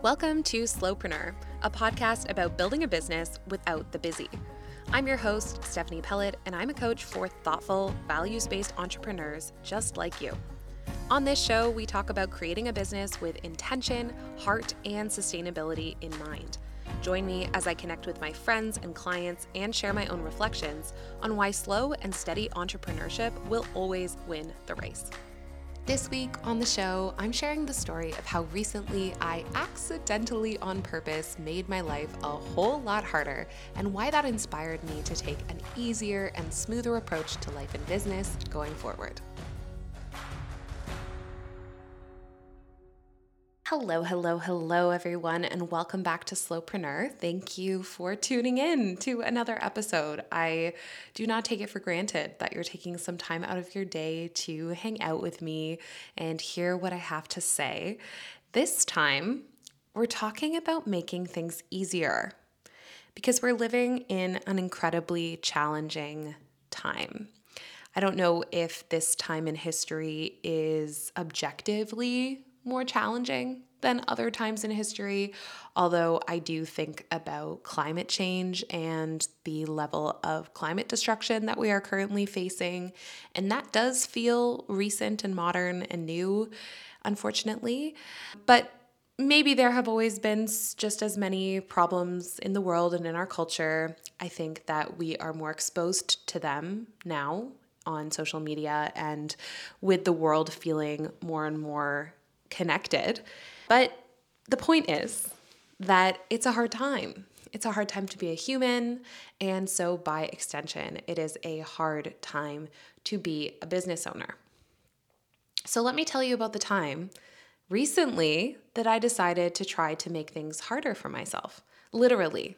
Welcome to Slowpreneur, a podcast about building a business without the busy. I'm your host, Stephanie Pellett, and I'm a coach for thoughtful, values-based entrepreneurs just like you. On this show, we talk about creating a business with intention, heart, and sustainability in mind. Join me as I connect with my friends and clients and share my own reflections on why slow and steady entrepreneurship will always win the race. This week on the show, I'm sharing the story of how recently I accidentally on purpose made my life a whole lot harder and why that inspired me to take an easier and smoother approach to life and business going forward. Hello, everyone, and welcome back to Slowpreneur. Thank you for tuning in to another episode. I do not take it for granted that you're taking some time out of your day to hang out with me and hear what I have to say. This time, we're talking about making things easier because we're living in an incredibly challenging time. I don't know if this time in history is objectively more challenging than other times in history, although I do think about climate change and the level of climate destruction that we are currently facing, and that does feel recent and modern and new, unfortunately. But maybe there have always been just as many problems in the world and in our culture. I think that we are more exposed to them now on social media and with the world feeling more and more connected. But the point is that it's a hard time. It's a hard time to be a human. And so by extension, it is a hard time to be a business owner. So let me tell you about the time recently that I decided to try to make things harder for myself. Literally,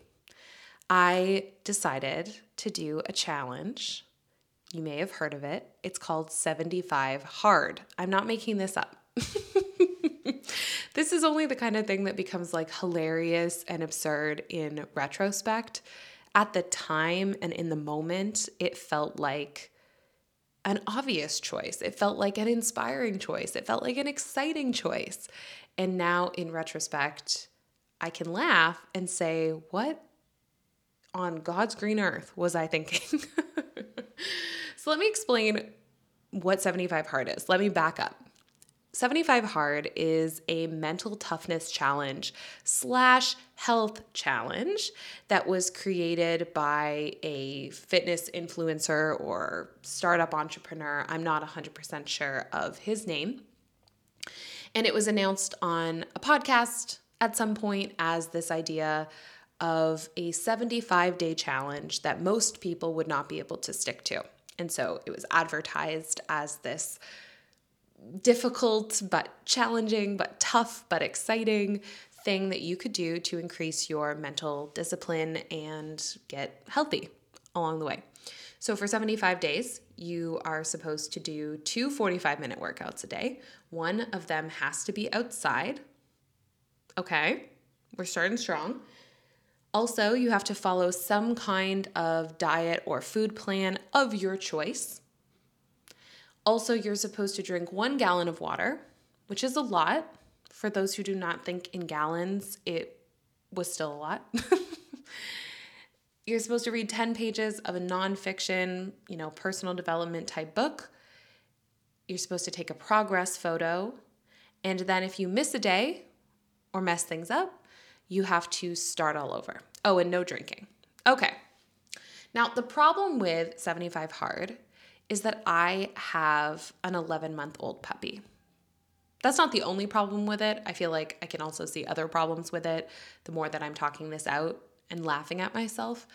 I decided to do a challenge. You may have heard of it. It's called 75 Hard. I'm not making this up. This is only the kind of thing that becomes like hilarious and absurd in retrospect. At the time and in the moment, it felt like an obvious choice. It felt like an inspiring choice. It felt like an exciting choice. And now in retrospect, I can laugh and say, what on God's green earth was I thinking? So let me explain what 75 Hard is. Let me back up. 75 Hard is a mental toughness challenge / health challenge that was created by a fitness influencer or startup entrepreneur. I'm not 100% sure of his name. And it was announced on a podcast at some point as this idea of a 75-day challenge that most people would not be able to stick to. And so it was advertised as this difficult, but challenging, but tough, but exciting thing that you could do to increase your mental discipline and get healthy along the way. So for 75 days, you are supposed to do 2 45-minute workouts a day. One of them has to be outside. Okay, we're starting strong. Also, you have to follow some kind of diet or food plan of your choice. Also, you're supposed to drink 1 gallon of water, which is a lot. For those who do not think in gallons, it was still a lot. You're supposed to read 10 pages of a nonfiction, personal development type book. You're supposed to take a progress photo. And then if you miss a day or mess things up, you have to start all over. Oh, and no drinking. Okay. Now, the problem with 75 Hard is that I have an 11-month-old puppy. That's not the only problem with it. I feel like I can also see other problems with it the more that I'm talking this out and laughing at myself.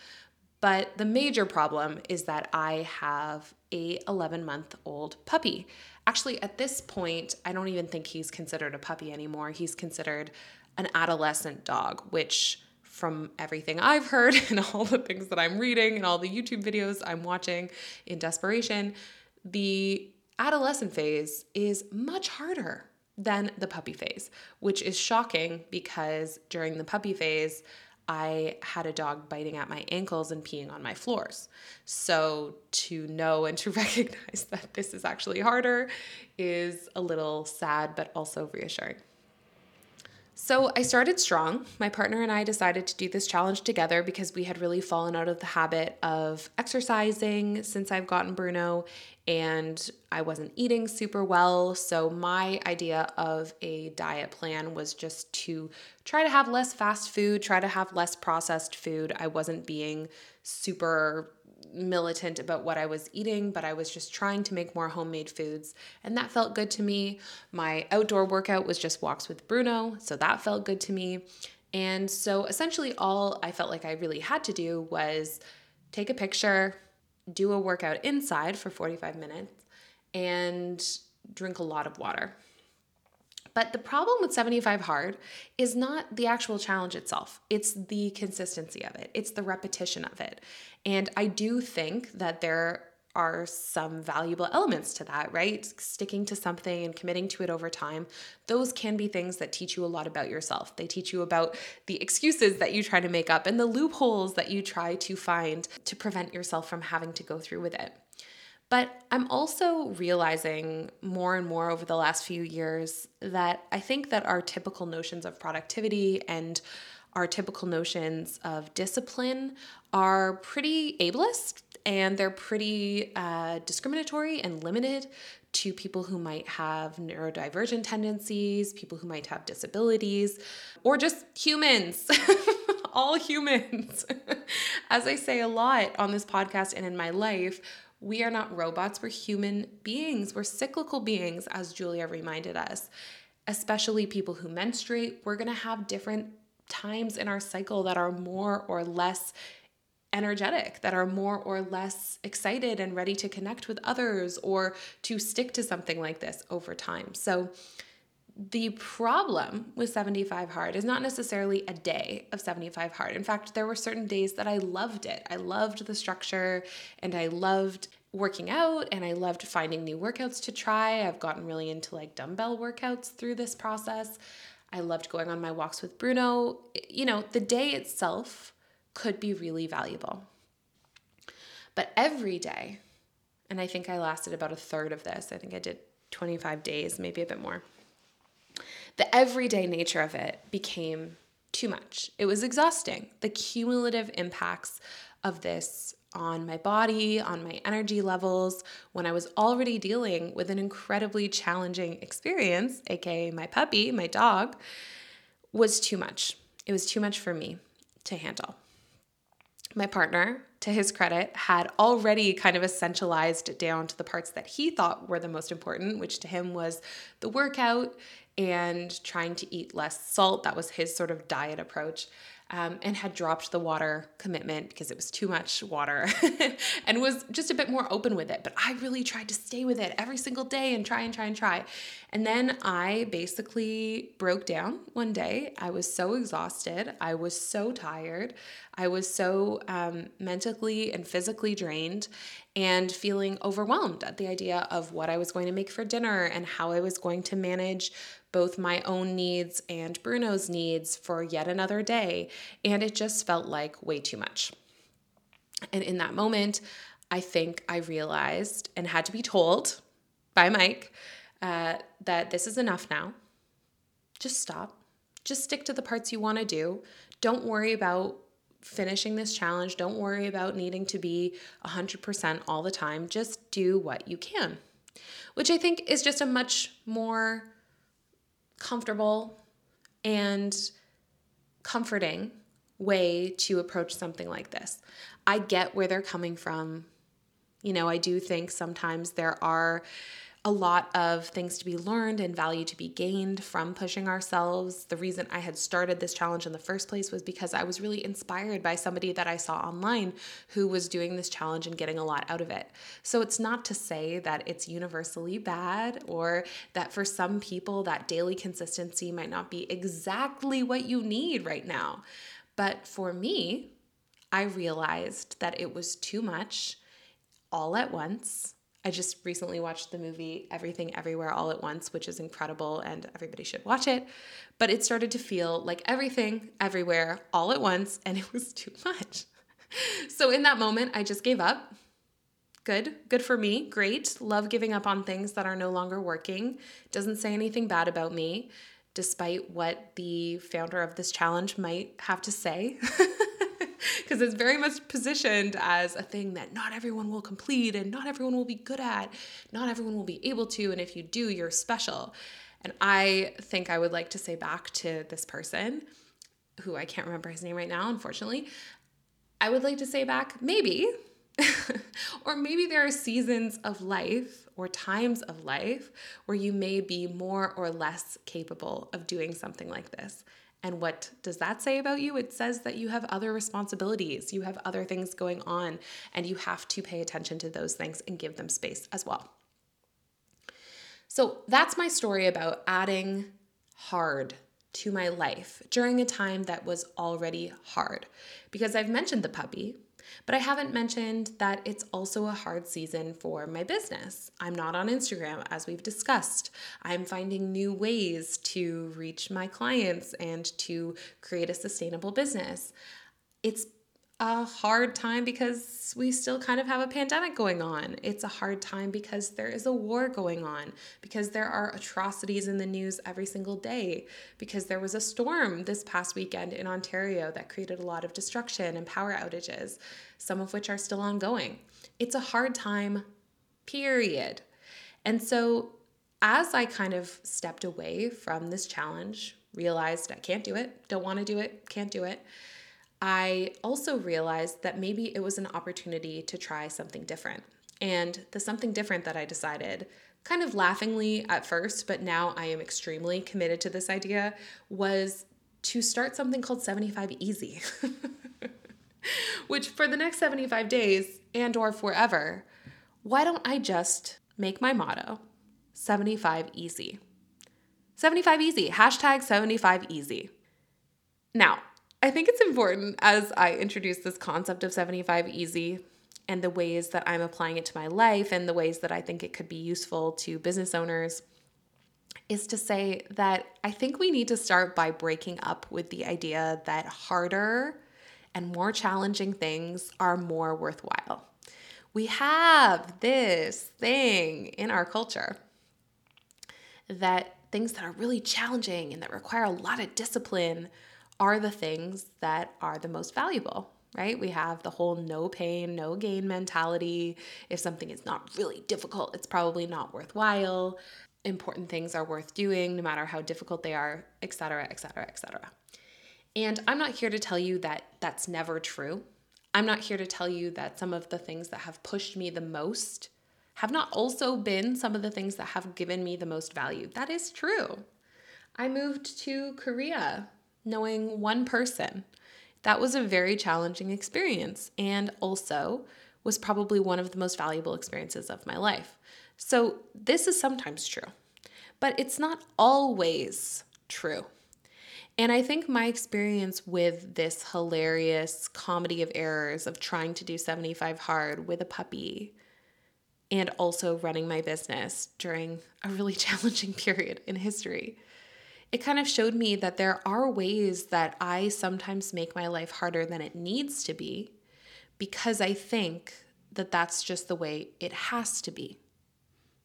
But the major problem is that I have a 11-month-old puppy. Actually, at this point, I don't even think he's considered a puppy anymore. He's considered an adolescent dog, which from everything I've heard and all the things that I'm reading and all the YouTube videos I'm watching in desperation, the adolescent phase is much harder than the puppy phase, which is shocking because during the puppy phase, I had a dog biting at my ankles and peeing on my floors. So to know and to recognize that this is actually harder is a little sad, but also reassuring. So I started strong. My partner and I decided to do this challenge together because we had really fallen out of the habit of exercising since I've gotten Bruno, and I wasn't eating super well. So my idea of a diet plan was just to try to have less fast food, try to have less processed food. I wasn't being super militant about what I was eating, but I was just trying to make more homemade foods, and that felt good to me. My outdoor workout was just walks with Bruno, so that felt good to me. And so essentially all I felt like I really had to do was take a picture, do a workout inside for 45 minutes, and drink a lot of water. But the problem with 75 Hard is not the actual challenge itself. It's the consistency of it. It's the repetition of it. And I do think that there are some valuable elements to that, right? Sticking to something and committing to it over time. Those can be things that teach you a lot about yourself. They teach you about the excuses that you try to make up and the loopholes that you try to find to prevent yourself from having to go through with it. But I'm also realizing more and more over the last few years that I think that our typical notions of productivity and our typical notions of discipline are pretty ableist, and they're pretty discriminatory and limited to people who might have neurodivergent tendencies, people who might have disabilities, or just humans. All humans. As I say a lot on this podcast and in my life, we are not robots, we're human beings. We're cyclical beings, as Julia reminded us. Especially people who menstruate, we're going to have different times in our cycle that are more or less energetic, that are more or less excited and ready to connect with others or to stick to something like this over time. So the problem with 75 Hard is not necessarily a day of 75 Hard. In fact, there were certain days that I loved it. I loved the structure, and I loved working out, and I loved finding new workouts to try. I've gotten really into like dumbbell workouts through this process. I loved going on my walks with Bruno. You know, the day itself could be really valuable. But every day, and I think I lasted about a third of this. I think I did 25 days, maybe a bit more. The everyday nature of it became too much. It was exhausting. The cumulative impacts of this on my body, on my energy levels, when I was already dealing with an incredibly challenging experience, aka my puppy, my dog, was too much. It was too much for me to handle. My partner, to his credit, had already kind of essentialized down to the parts that he thought were the most important, which to him was the workout and trying to eat less salt. That was his sort of diet approach, and had dropped the water commitment because it was too much water and was just a bit more open with it. But I really tried to stay with it every single day and try. And then I basically broke down one day. I was so exhausted. I was so tired. I was so mentally and physically drained and feeling overwhelmed at the idea of what I was going to make for dinner and how I was going to manage both my own needs and Bruno's needs for yet another day. And it just felt like way too much. And in that moment, I think I realized and had to be told by Mike that this is enough now. Just stop. Just stick to the parts you want to do. Don't worry about finishing this challenge. Don't worry about needing to be 100% all the time. Just do what you can, which I think is just a much more comfortable and comforting way to approach something like this. I get where they're coming from. You know, I do think sometimes there are a lot of things to be learned and value to be gained from pushing ourselves. The reason I had started this challenge in the first place was because I was really inspired by somebody that I saw online who was doing this challenge and getting a lot out of it. So it's not to say that it's universally bad or that for some people that daily consistency might not be exactly what you need right now. But for me, I realized that it was too much all at once. I just recently watched the movie Everything Everywhere All at Once, which is incredible and everybody should watch it. But it started to feel like everything, everywhere, all at once, and it was too much. So in that moment, I just gave up. Good for me. Great. Love giving up on things that are no longer working. Doesn't say anything bad about me. despite what the founder of this challenge might have to say, because it's very much positioned as a thing that not everyone will complete and not everyone will be good at, not everyone will be able to, and if you do, you're special. And I think I would like to say back to this person, who I can't remember his name right now, unfortunately, I would like to say back, maybe, or maybe there are seasons of life or times of life where you may be more or less capable of doing something like this. And what does that say about you? It says that you have other responsibilities, you have other things going on, and you have to pay attention to those things and give them space as well. So that's my story about adding hard to my life during a time that was already hard, because I've mentioned the puppy, but I haven't mentioned that it's also a hard season for my business. I'm not on Instagram, as we've discussed. I'm finding new ways to reach my clients and to create a sustainable business. It's a hard time because we still kind of have a pandemic going on. It's a hard time because there is a war going on, because there are atrocities in the news every single day, because there was a storm this past weekend in Ontario that created a lot of destruction and power outages, some of which are still ongoing. It's a hard time, period. And so as I kind of stepped away from this challenge, realized I can't do it, don't want to do it, can't do it, I also realized that maybe it was an opportunity to try something different. And the something different that I decided, kind of laughingly at first, but now I am extremely committed to this idea, was to start something called 75 Easy, which for the next 75 days and or forever, why don't I just make my motto, 75 Easy. 75 Easy, hashtag 75 Easy. Now, I think it's important as I introduce this concept of 75 Easy and the ways that I'm applying it to my life and the ways that I think it could be useful to business owners is to say that I think we need to start by breaking up with the idea that harder and more challenging things are more worthwhile. We have this thing in our culture that things that are really challenging and that require a lot of discipline are the things that are the most valuable, right? We have the whole no pain, no gain mentality. If something is not really difficult, it's probably not worthwhile. Important things are worth doing no matter how difficult they are, et cetera, et cetera, et cetera. And I'm not here to tell you that that's never true. I'm not here to tell you that some of the things that have pushed me the most have not also been some of the things that have given me the most value. That is true. I moved to Korea knowing one person. That was a very challenging experience and also was probably one of the most valuable experiences of my life. So this is sometimes true, but it's not always true. And I think my experience with this hilarious comedy of errors of trying to do 75 hard with a puppy and also running my business during a really challenging period in history, it kind of showed me that there are ways that I sometimes make my life harder than it needs to be because I think that that's just the way it has to be.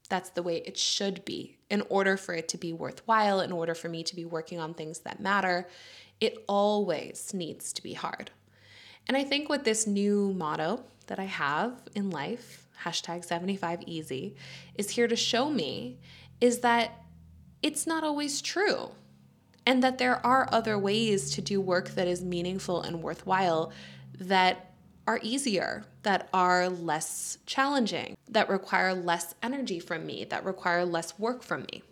That's the way it should be in order for it to be worthwhile, in order for me to be working on things that matter. It always needs to be hard. And I think with this new motto that I have in life, hashtag 75 Easy, is here to show me is that it's not always true, and that there are other ways to do work that is meaningful and worthwhile that are easier, that are less challenging, that require less energy from me, that require less work from me.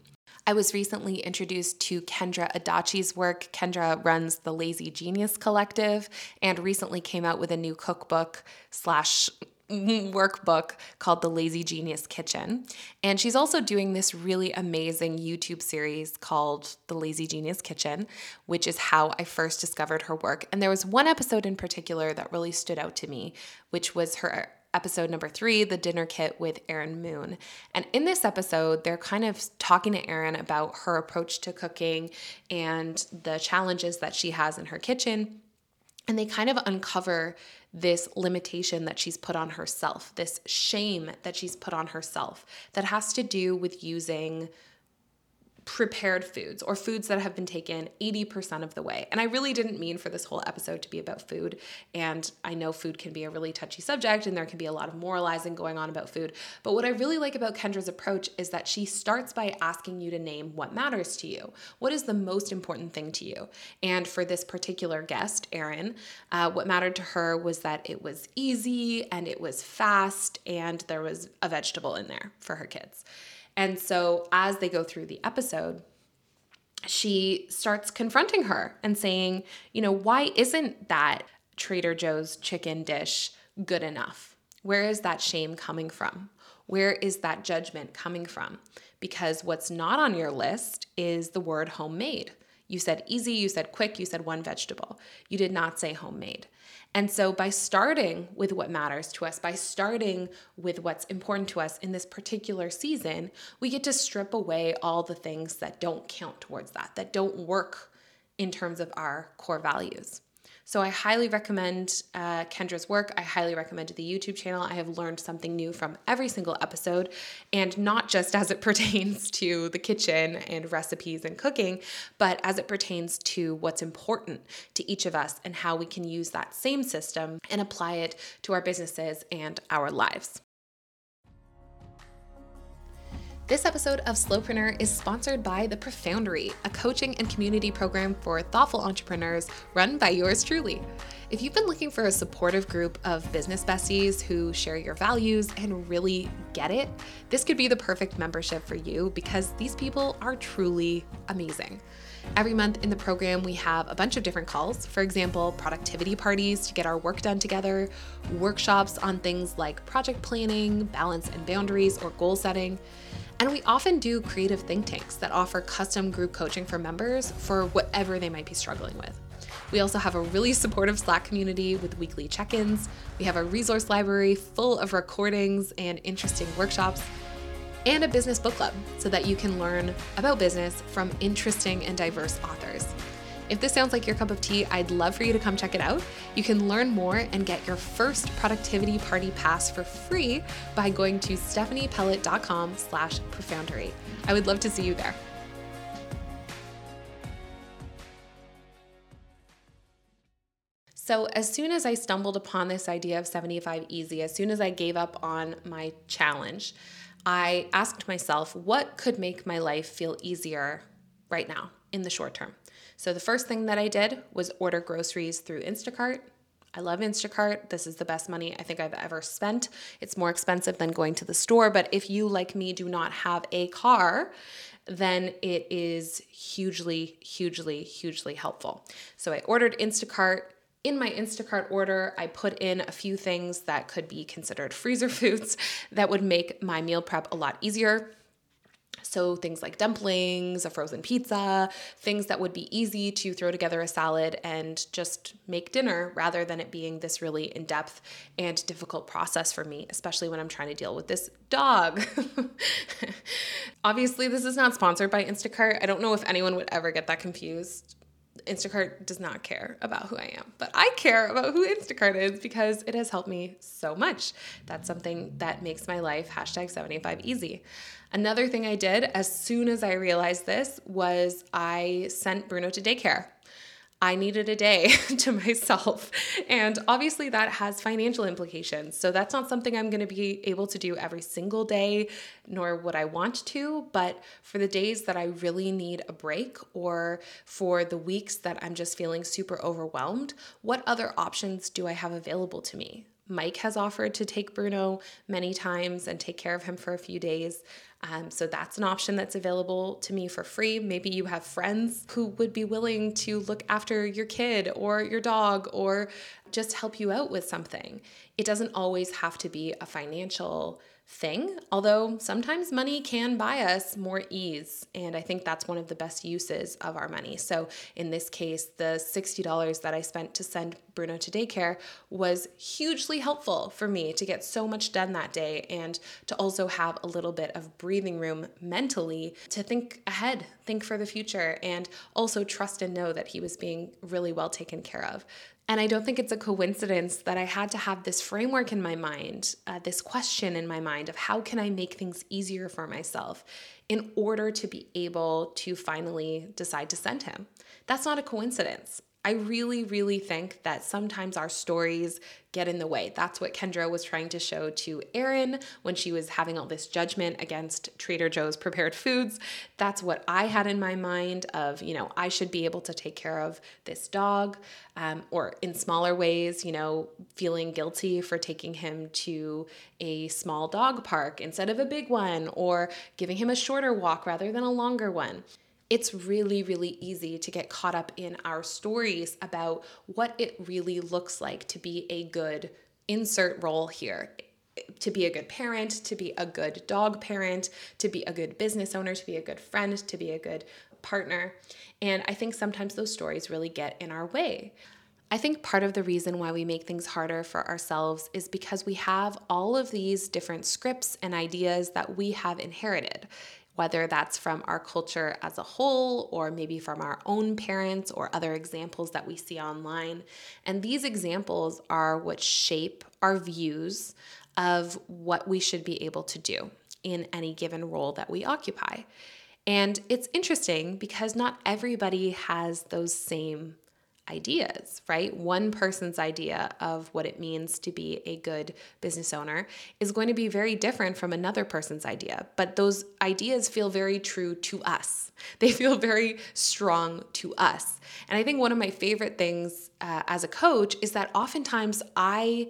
I was recently introduced to Kendra Adachi's work. Kendra runs the Lazy Genius Collective and recently came out with a new cookbook/workbook called The Lazy Genius Kitchen. And she's also doing this really amazing YouTube series called The Lazy Genius Kitchen, which is how I first discovered her work. And there was one episode in particular that really stood out to me, which was her episode number 3, The Dinner Kit with Erin Moon. And in this episode, they're kind of talking to Erin about her approach to cooking and the challenges that she has in her kitchen. And they kind of uncover this limitation that she's put on herself, this shame that she's put on herself that has to do with using prepared foods or foods that have been taken 80% of the way. And I really didn't mean for this whole episode to be about food. And I know food can be a really touchy subject and there can be a lot of moralizing going on about food. But what I really like about Kendra's approach is that she starts by asking you to name what matters to you. What is the most important thing to you? And for this particular guest, Erin, what mattered to her was that it was easy and it was fast and there was a vegetable in there for her kids. And so as they go through the episode, she starts confronting her and saying, you know, why isn't that Trader Joe's chicken dish good enough? Where is that shame coming from? Where is that judgment coming from? Because what's not on your list is the word homemade. You said easy, you said quick, you said one vegetable. You did not say homemade. And so by starting with what matters to us, by starting with what's important to us in this particular season, we get to strip away all the things that don't count towards that don't work in terms of our core values. So I highly recommend Kendra's work. I highly recommend the YouTube channel. I have learned something new from every single episode, and not just as it pertains to the kitchen and recipes and cooking, but as it pertains to what's important to each of us and how we can use that same system and apply it to our businesses and our lives. This episode of Slowpreneur is sponsored by The Profoundery, a coaching and community program for thoughtful entrepreneurs run by yours truly. If you've been looking for a supportive group of business besties who share your values and really get it, this could be the perfect membership for you because these people are truly amazing. Every month in the program, we have a bunch of different calls. For example, productivity parties to get our work done together, workshops on things like project planning, balance and boundaries, or goal setting. And we often do creative think tanks that offer custom group coaching for members for whatever they might be struggling with. We also have a really supportive Slack community with weekly check-ins. We have a resource library full of recordings and interesting workshops, and a business book club so that you can learn about business from interesting and diverse authors. If this sounds like your cup of tea, I'd love for you to come check it out. You can learn more and get your first productivity party pass for free by going to stephaniepellett.com/profoundery. I would love to see you there. So as soon as I stumbled upon this idea of 75 Easy, as soon as I gave up on my challenge, I asked myself, what could make my life feel easier right now in the short term? So the first thing that I did was order groceries through Instacart. I love Instacart. This is the best money I think I've ever spent. It's more expensive than going to the store, but if you, like me, do not have a car, then it is hugely, hugely, hugely helpful. So I ordered Instacart. In my Instacart order, I put in a few things that could be considered freezer foods that would make my meal prep a lot easier. So things like dumplings, a frozen pizza, things that would be easy to throw together a salad and just make dinner rather than it being this really in-depth and difficult process for me, especially when I'm trying to deal with this dog. Obviously, this is not sponsored by Instacart. I don't know if anyone would ever get that confused. Instacart does not care about who I am, but I care about who Instacart is because it has helped me so much. That's something that makes my life #75easy. Another thing I did as soon as I realized this was I sent Bruno to daycare. I needed a day to myself. And obviously that has financial implications. So that's not something I'm going to be able to do every single day, nor would I want to. But for the days that I really need a break or for the weeks that I'm just feeling super overwhelmed, what other options do I have available to me? Mike has offered to take Bruno many times and take care of him for a few days. So that's an option that's available to me for free. Maybe you have friends who would be willing to look after your kid or your dog or just help you out with something. It doesn't always have to be a financial thing, although sometimes money can buy us more ease. And I think that's one of the best uses of our money. So in this case, the $60 that I spent to send Bruno to daycare was hugely helpful for me to get so much done that day and to also have a little bit of breathing room mentally to think ahead, think for the future, and also trust and know that he was being really well taken care of. And I don't think it's a coincidence that I had to have this framework in my mind, this question in my mind of how can I make things easier for myself in order to be able to finally decide to send him. That's not a coincidence. I really, really think that sometimes our stories get in the way. That's what Kendra was trying to show to Erin when she was having all this judgment against Trader Joe's prepared foods. That's what I had in my mind of, I should be able to take care of this dog, or in smaller ways, feeling guilty for taking him to a small dog park instead of a big one, or giving him a shorter walk rather than a longer one. It's really, really easy to get caught up in our stories about what it really looks like to be a good insert role here, to be a good parent, to be a good dog parent, to be a good business owner, to be a good friend, to be a good partner. And I think sometimes those stories really get in our way. I think part of the reason why we make things harder for ourselves is because we have all of these different scripts and ideas that we have inherited, whether that's from our culture as a whole or maybe from our own parents or other examples that we see online. And these examples are what shape our views of what we should be able to do in any given role that we occupy. And it's interesting because not everybody has those same ideas, right? One person's idea of what it means to be a good business owner is going to be very different from another person's idea, but those ideas feel very true to us. They feel very strong to us. And I think one of my favorite things as a coach is that oftentimes I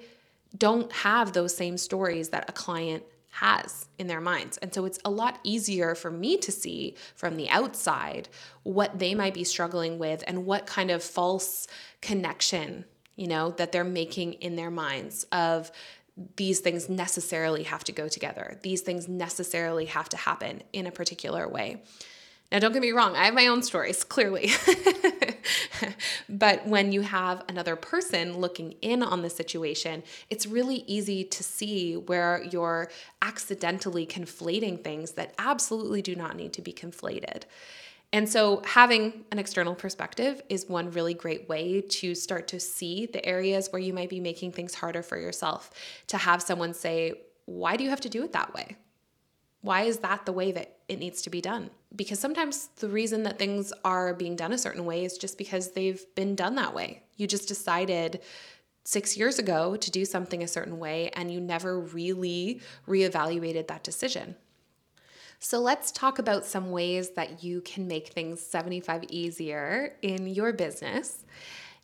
don't have those same stories that a client has in their minds. And so it's a lot easier for me to see from the outside what they might be struggling with and what kind of false connection, that they're making in their minds of these things necessarily have to go together. These things necessarily have to happen in a particular way. Now, don't get me wrong. I have my own stories, clearly. But when you have another person looking in on the situation, it's really easy to see where you're accidentally conflating things that absolutely do not need to be conflated. And so having an external perspective is one really great way to start to see the areas where you might be making things harder for yourself, to have someone say, why do you have to do it that way? Why is that the way that it needs to be done? Because sometimes the reason that things are being done a certain way is just because they've been done that way. You just decided 6 years ago to do something a certain way, and you never really reevaluated that decision. So let's talk about some ways that you can make things 75 easier in your business.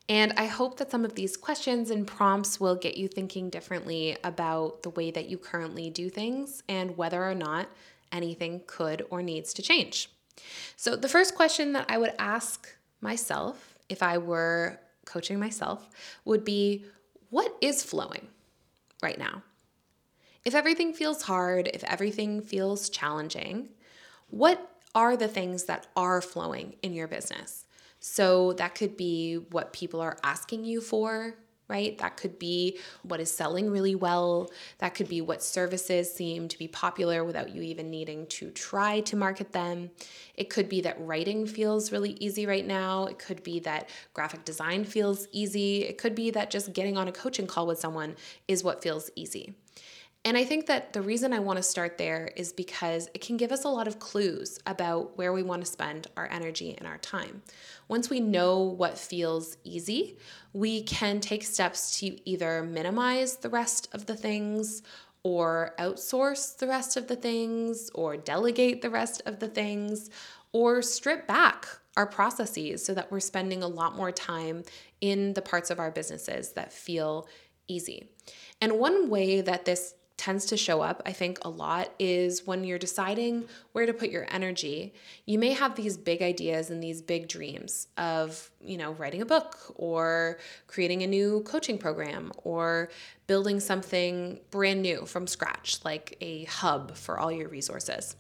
And I hope that some of these questions and prompts will get you thinking differently about the way that you currently do things and whether or not anything could or needs to change. So the first question that I would ask myself if I were coaching myself would be, what is flowing right now? If everything feels hard, if everything feels challenging, what are the things that are flowing in your business? So that could be what people are asking you for, right? That could be what is selling really well. That could be what services seem to be popular without you even needing to try to market them. It could be that writing feels really easy right now. It could be that graphic design feels easy. It could be that just getting on a coaching call with someone is what feels easy. And I think that the reason I want to start there is because it can give us a lot of clues about where we want to spend our energy and our time. Once we know what feels easy, we can take steps to either minimize the rest of the things or outsource the rest of the things or delegate the rest of the things or strip back our processes so that we're spending a lot more time in the parts of our businesses that feel easy. And one way that this tends to show up, I think, a lot is when you're deciding where to put your energy. You may have these big ideas and these big dreams of, writing a book or creating a new coaching program or building something brand new from scratch, like a hub for all your resources.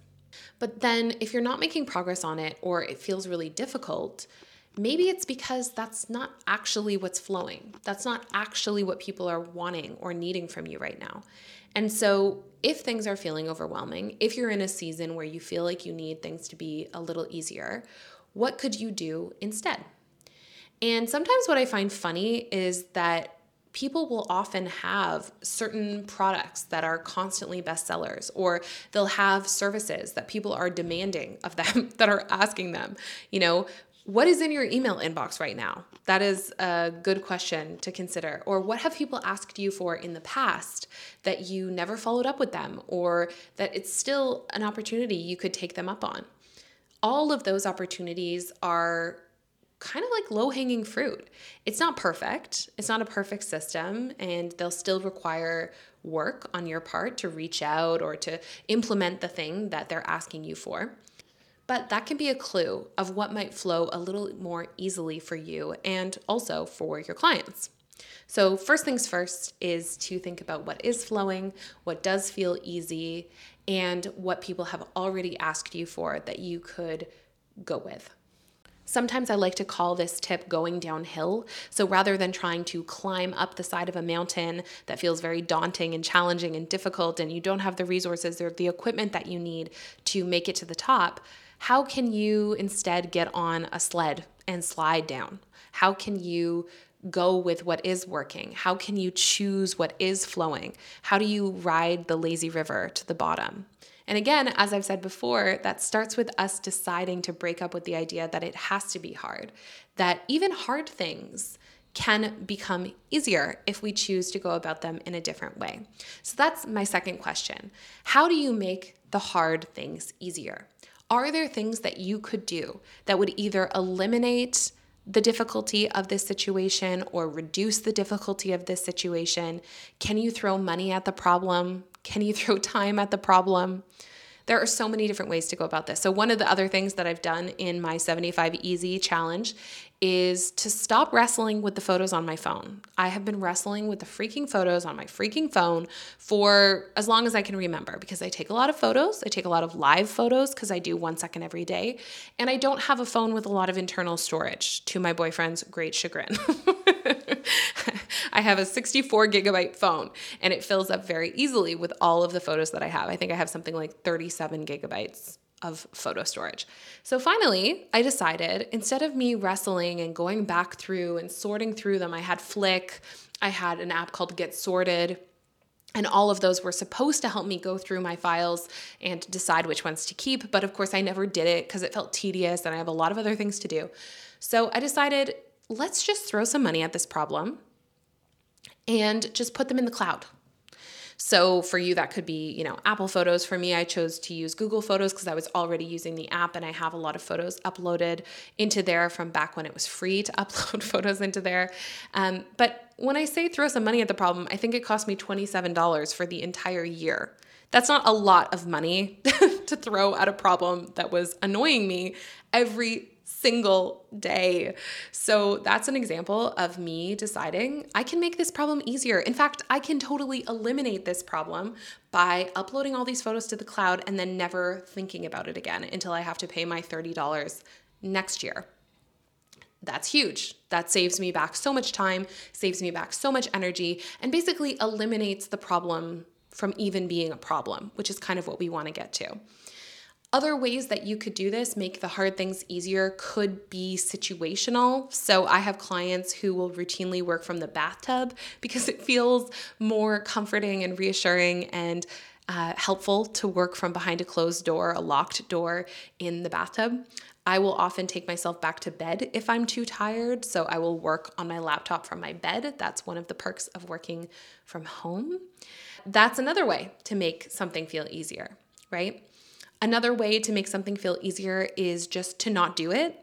But then if you're not making progress on it or it feels really difficult, Maybe it's because that's not actually what's flowing. That's not actually what people are wanting or needing from you right now. And so if things are feeling overwhelming, if you're in a season where you feel like you need things to be a little easier, what could you do instead? And sometimes what I find funny is that people will often have certain products that are constantly bestsellers, or they'll have services that people are demanding of them, that are asking them, you know, what is in your email inbox right now? That is a good question to consider. Or what have people asked you for in the past that you never followed up with them, or that it's still an opportunity you could take them up on? All of those opportunities are kind of like low-hanging fruit. It's not perfect. It's not a perfect system, and they'll still require work on your part to reach out or to implement the thing that they're asking you for. But that can be a clue of what might flow a little more easily for you and also for your clients. So first things first is to think about what is flowing, what does feel easy, and what people have already asked you for that you could go with. Sometimes I like to call this tip going downhill. So rather than trying to climb up the side of a mountain that feels very daunting and challenging and difficult, and you don't have the resources or the equipment that you need to make it to the top, how can you instead get on a sled and slide down? How can you go with what is working? How can you choose what is flowing? How do you ride the lazy river to the bottom? And again, as I've said before, that starts with us deciding to break up with the idea that it has to be hard, that even hard things can become easier if we choose to go about them in a different way. So that's my second question. How do you make the hard things easier? Are there things that you could do that would either eliminate the difficulty of this situation or reduce the difficulty of this situation? Can you throw money at the problem? Can you throw time at the problem? There are so many different ways to go about this. So one of the other things that I've done in my 75 Easy challenge is to stop wrestling with the photos on my phone. I have been wrestling with the freaking photos on my freaking phone for as long as I can remember, because I take a lot of photos. I take a lot of live photos because I do 1 second every day. And I don't have a phone with a lot of internal storage, to my boyfriend's great chagrin. I have a 64 gigabyte phone, and it fills up very easily with all of the photos that I have. I think I have something like 37 gigabytes of photo storage. So finally, I decided, instead of me wrestling and going back through and sorting through them, I had Flick, I had an app called Get Sorted, and all of those were supposed to help me go through my files and decide which ones to keep. But of course, I never did it because it felt tedious and I have a lot of other things to do. So I decided, let's just throw some money at this problem and just put them in the cloud. So for you, that could be, Apple Photos. For me, I chose to use Google Photos because I was already using the app and I have a lot of photos uploaded into there from back when it was free to upload photos into there. But when I say throw some money at the problem, I think it cost me $27 for the entire year. That's not a lot of money to throw at a problem that was annoying me every single day. So that's an example of me deciding I can make this problem easier. In fact, I can totally eliminate this problem by uploading all these photos to the cloud and then never thinking about it again until I have to pay my $30 next year. That's huge. That saves me back so much time, saves me back so much energy, and basically eliminates the problem from even being a problem, which is kind of what we want to get to. Other ways that you could do this, make the hard things easier, could be situational. So I have clients who will routinely work from the bathtub because it feels more comforting and reassuring and helpful to work from behind a closed door, a locked door in the bathtub. I will often take myself back to bed if I'm too tired. So I will work on my laptop from my bed. That's one of the perks of working from home. That's another way to make something feel easier, right? Another way to make something feel easier is just to not do it,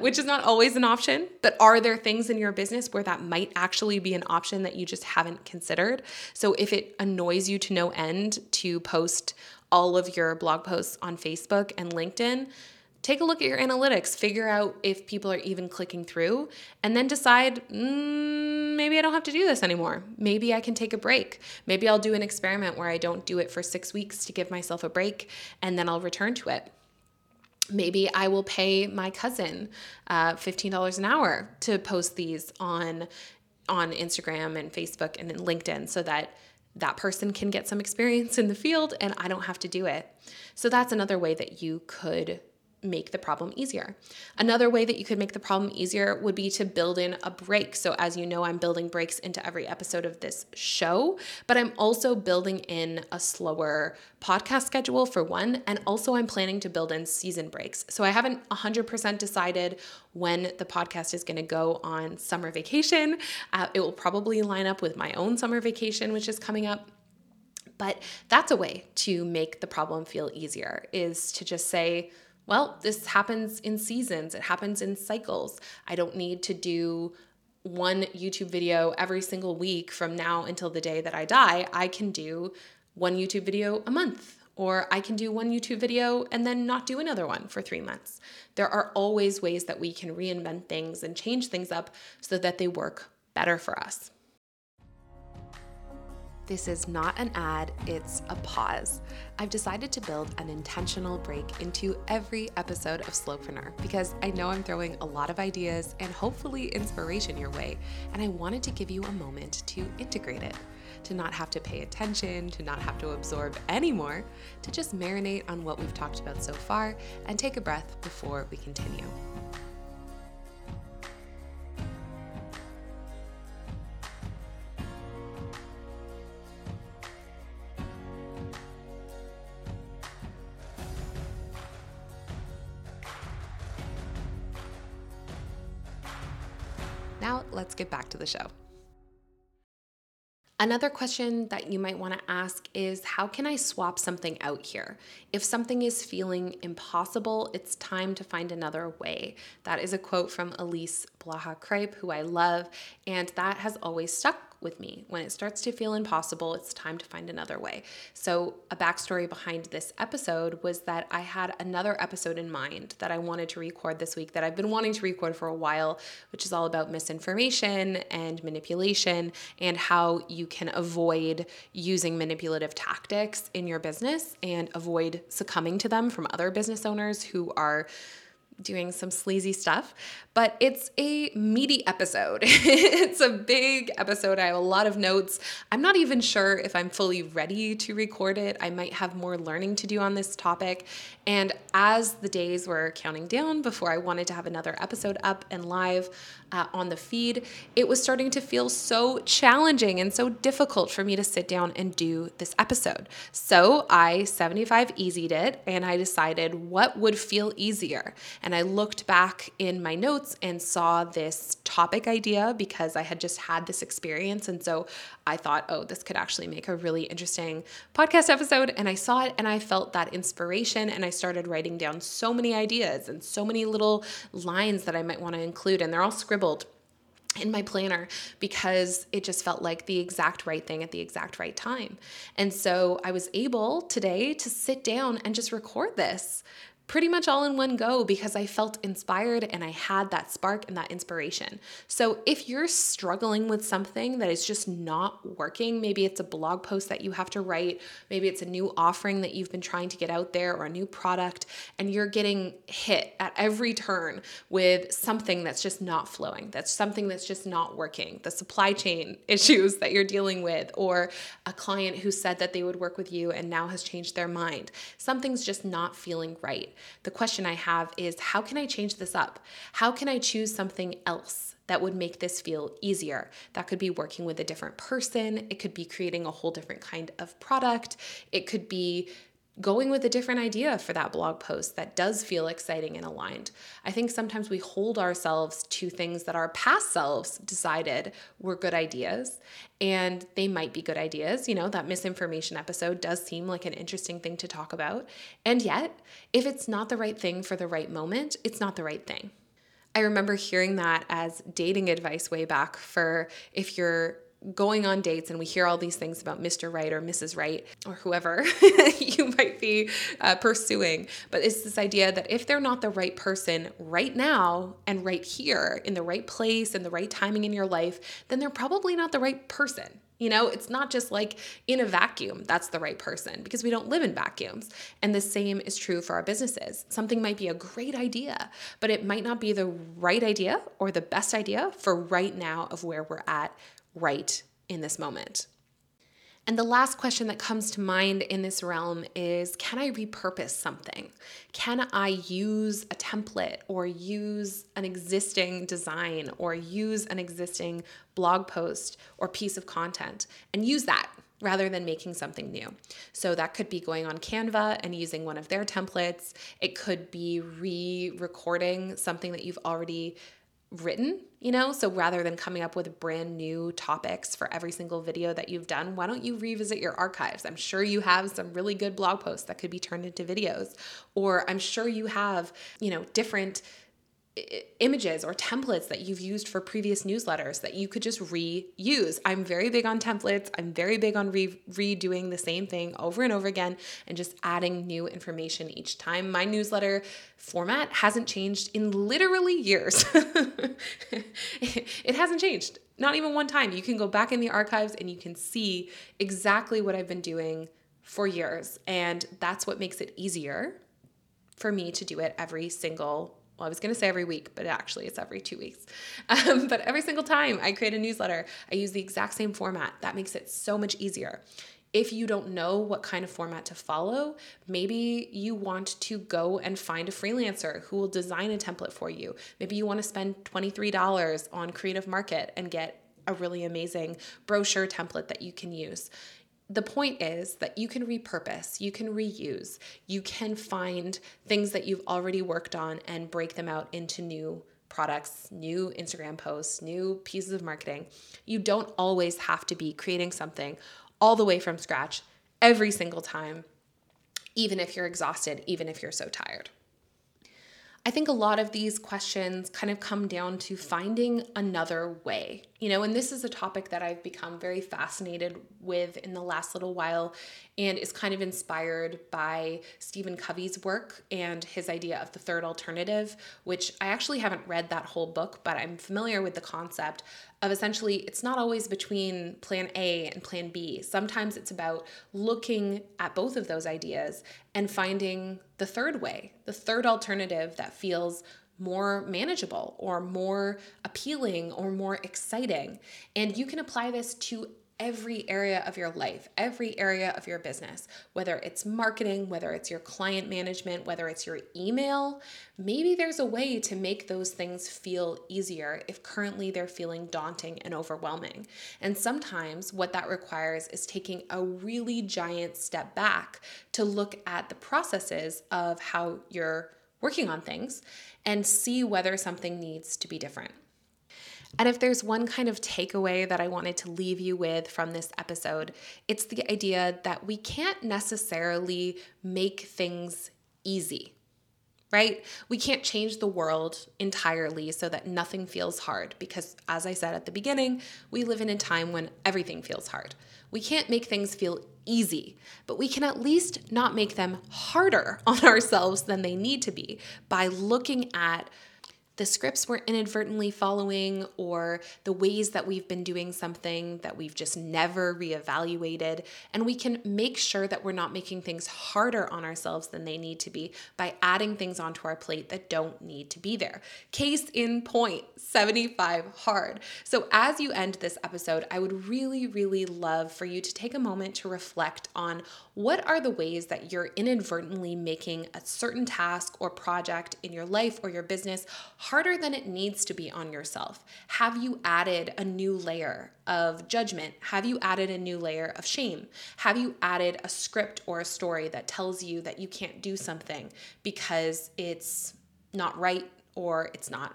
which is not always an option, but are there things in your business where that might actually be an option that you just haven't considered? So if it annoys you to no end to post all of your blog posts on Facebook and LinkedIn, take a look at your analytics, figure out if people are even clicking through, and then decide, maybe I don't have to do this anymore. Maybe I can take a break. Maybe I'll do an experiment where I don't do it for 6 weeks to give myself a break, and then I'll return to it. Maybe I will pay my cousin $15 an hour to post these on Instagram and Facebook and LinkedIn so that that person can get some experience in the field and I don't have to do it. So that's another way that you could make the problem easier. Another way that you could make the problem easier would be to build in a break. So as you know, I'm building breaks into every episode of this show, but I'm also building in a slower podcast schedule for one, and also I'm planning to build in season breaks. So I haven't 100% decided when the podcast is going to go on summer vacation. It will probably line up with my own summer vacation, which is coming up. But that's a way to make the problem feel easier, is to just say, well, this happens in seasons. It happens in cycles. I don't need to do one YouTube video every single week from now until the day that I die. I can do one YouTube video a month, or I can do one YouTube video and then not do another one for 3 months. There are always ways that we can reinvent things and change things up so that they work better for us. This is not an ad, it's a pause. I've decided to build an intentional break into every episode of Slowpreneur because I know I'm throwing a lot of ideas and hopefully inspiration your way, and I wanted to give you a moment to integrate it, to not have to pay attention, to not have to absorb anymore, to just marinate on what we've talked about so far and take a breath before we continue. Now let's get back to the show. Another question that you might want to ask is, how can I swap something out here? If something is feeling impossible, it's time to find another way. That is a quote from Elise Blaha-Kripe, who I love, and that has always stuck with me. When it starts to feel impossible, it's time to find another way. So a backstory behind this episode was that I had another episode in mind that I wanted to record this week that I've been wanting to record for a while, which is all about misinformation and manipulation and how you can avoid using manipulative tactics in your business and avoid succumbing to them from other business owners who are doing some sleazy stuff, but it's a meaty episode. It's a big episode. I have a lot of notes. I'm not even sure if I'm fully ready to record it. I might have more learning to do on this topic. And as the days were counting down before I wanted to have another episode up and live on the feed, it was starting to feel so challenging and so difficult for me to sit down and do this episode. So I 75 Easy'd it, and I decided what would feel easier. And I looked back in my notes and saw this topic idea because I had just had this experience. And so I thought, oh, this could actually make a really interesting podcast episode. And I saw it and I felt that inspiration. And I started writing down so many ideas and so many little lines that I might want to include. And they're all scribbled in my planner because it just felt like the exact right thing at the exact right time. And so I was able today to sit down and just record this pretty much all in one go because I felt inspired and I had that spark and that inspiration. So if you're struggling with something that is just not working, maybe it's a blog post that you have to write, maybe it's a new offering that you've been trying to get out there or a new product, and you're getting hit at every turn with something that's just not flowing, that's something that's just not working, the supply chain issues that you're dealing with, or a client who said that they would work with you and now has changed their mind. Something's just not feeling right. The question I have is, how can I change this up? How can I choose something else that would make this feel easier? That could be working with a different person. It could be creating a whole different kind of product. It could be going with a different idea for that blog post that does feel exciting and aligned. I think sometimes we hold ourselves to things that our past selves decided were good ideas, and they might be good ideas. You know, that misinformation episode does seem like an interesting thing to talk about. And yet, if it's not the right thing for the right moment, it's not the right thing. I remember hearing that as dating advice way back for if you're going on dates, and we hear all these things about Mr. Right or Mrs. Right or whoever you might be pursuing. But it's this idea that if they're not the right person right now and right here in the right place and the right timing in your life, then they're probably not the right person. You know, it's not just like in a vacuum, that's the right person, because we don't live in vacuums. And the same is true for our businesses. Something might be a great idea, but it might not be the right idea or the best idea for right now of where we're at right in this moment. And the last question that comes to mind in this realm is, can I repurpose something? Can I use a template or use an existing design or use an existing blog post or piece of content and use that rather than making something new? So that could be going on Canva and using one of their templates. It could be re-recording something that you've already written, you know, so rather than coming up with brand new topics for every single video that you've done, why don't you revisit your archives? I'm sure you have some really good blog posts that could be turned into videos, or I'm sure you have, you know, different images or templates that you've used for previous newsletters that you could just reuse. I'm very big on templates. I'm very big on redoing the same thing over and over again and just adding new information each time. My newsletter format hasn't changed in literally years. It hasn't changed. Not even one time. You can go back in the archives and you can see exactly what I've been doing for years. And that's what makes it easier for me to do it every single well, I was going to say every week, but actually it's every 2 weeks. But every single time I create a newsletter, I use the exact same format. That makes it so much easier. If you don't know what kind of format to follow, maybe you want to go and find a freelancer who will design a template for you. Maybe you want to spend $23 on Creative Market and get a really amazing brochure template that you can use. The point is that you can repurpose, you can reuse, you can find things that you've already worked on and break them out into new products, new Instagram posts, new pieces of marketing. You don't always have to be creating something all the way from scratch every single time, even if you're exhausted, even if you're so tired. I think a lot of these questions kind of come down to finding another way, you know, and this is a topic that I've become very fascinated with in the last little while and is kind of inspired by Stephen Covey's work and his idea of the third alternative, which I actually haven't read that whole book, but I'm familiar with the concept of essentially it's not always between plan A and plan B. Sometimes it's about looking at both of those ideas and finding the third way, the third alternative that feels more manageable or more appealing or more exciting. And you can apply this to every area of your life, every area of your business, whether it's marketing, whether it's your client management, whether it's your email. Maybe there's a way to make those things feel easier if currently they're feeling daunting and overwhelming. And sometimes what that requires is taking a really giant step back to look at the processes of how you're working on things and see whether something needs to be different. And if there's one kind of takeaway that I wanted to leave you with from this episode, it's the idea that we can't necessarily make things easy, right? We can't change the world entirely so that nothing feels hard because, as I said at the beginning, we live in a time when everything feels hard. We can't make things feel easy, but we can at least not make them harder on ourselves than they need to be by looking at the scripts we're inadvertently following or the ways that we've been doing something that we've just never reevaluated. And we can make sure that we're not making things harder on ourselves than they need to be by adding things onto our plate that don't need to be there. Case in point, 75 hard. So as you end this episode, I would really, really love for you to take a moment to reflect on what are the ways that you're inadvertently making a certain task or project in your life or your business harder than it needs to be on yourself. Have you added a new layer of judgment? Have you added a new layer of shame? Have you added a script or a story that tells you that you can't do something because it's not right or it's not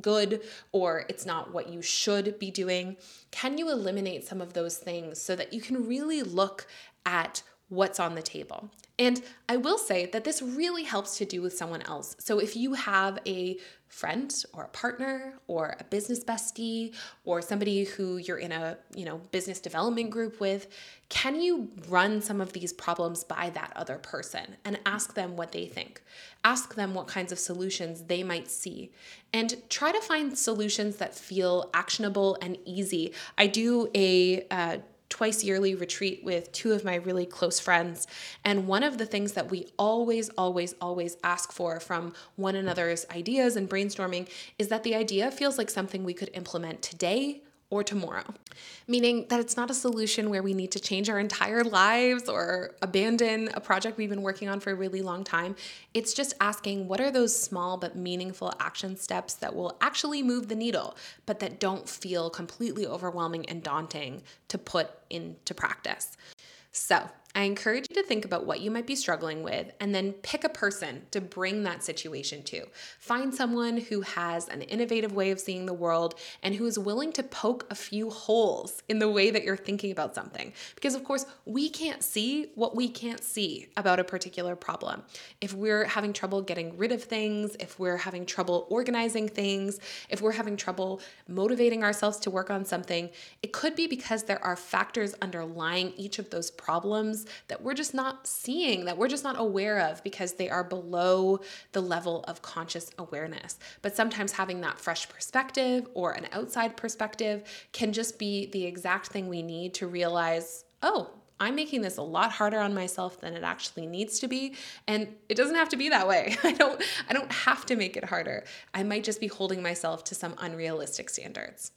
good or it's not what you should be doing? Can you eliminate some of those things so that you can really look at what's on the table. And I will say that this really helps to do with someone else. So if you have a friend or a partner or a business bestie or somebody who you're in a, business development group with, can you run some of these problems by that other person and ask them what they think? Ask them what kinds of solutions they might see and try to find solutions that feel actionable and easy. I do a twice yearly retreat with two of my really close friends. And one of the things that we always ask for from one another's ideas and brainstorming is that the idea feels like something we could implement today or tomorrow, meaning that it's not a solution where we need to change our entire lives or abandon a project we've been working on for a really long time. It's just asking what are those small but meaningful action steps that will actually move the needle, but that don't feel completely overwhelming and daunting to put into practice. So I encourage you to think about what you might be struggling with and then pick a person to bring that situation to. Find someone who has an innovative way of seeing the world and who is willing to poke a few holes in the way that you're thinking about something. Because of course, we can't see what we can't see about a particular problem. If we're having trouble getting rid of things, if we're having trouble organizing things, if we're having trouble motivating ourselves to work on something, it could be because there are factors underlying each of those problems that we're just not seeing, that we're just not aware of because they are below the level of conscious awareness. But sometimes having that fresh perspective or an outside perspective can just be the exact thing we need to realize, oh, I'm making this a lot harder on myself than it actually needs to be. And it doesn't have to be that way. I don't have to make it harder. I might just be holding myself to some unrealistic standards.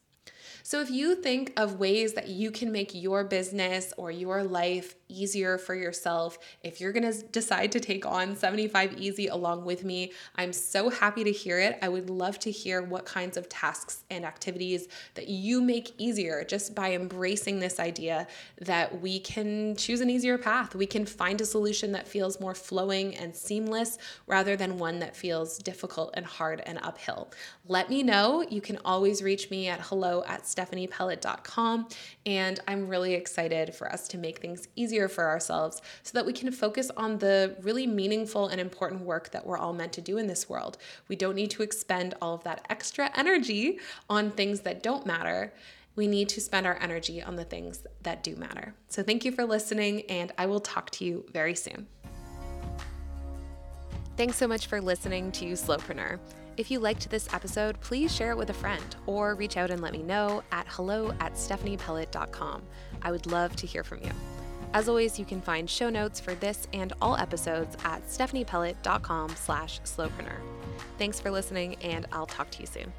So if you think of ways that you can make your business or your life easier for yourself, if you're going to decide to take on 75 Easy along with me, I'm so happy to hear it. I would love to hear what kinds of tasks and activities that you make easier just by embracing this idea that we can choose an easier path. We can find a solution that feels more flowing and seamless rather than one that feels difficult and hard and uphill. Let me know. You can always reach me at hello@stephaniepellett.com. And I'm really excited for us to make things easier for ourselves so that we can focus on the really meaningful and important work that we're all meant to do in this world. We don't need to expend all of that extra energy on things that don't matter. We need to spend our energy on the things that do matter. So thank you for listening, and I will talk to you very soon. Thanks so much for listening to Slowpreneur. If you liked this episode, please share it with a friend or reach out and let me know at hello@stephaniepellett.com. I would love to hear from you. As always, you can find show notes for this and all episodes at stephaniepellett.com/slowpreneur. Thanks for listening, and I'll talk to you soon.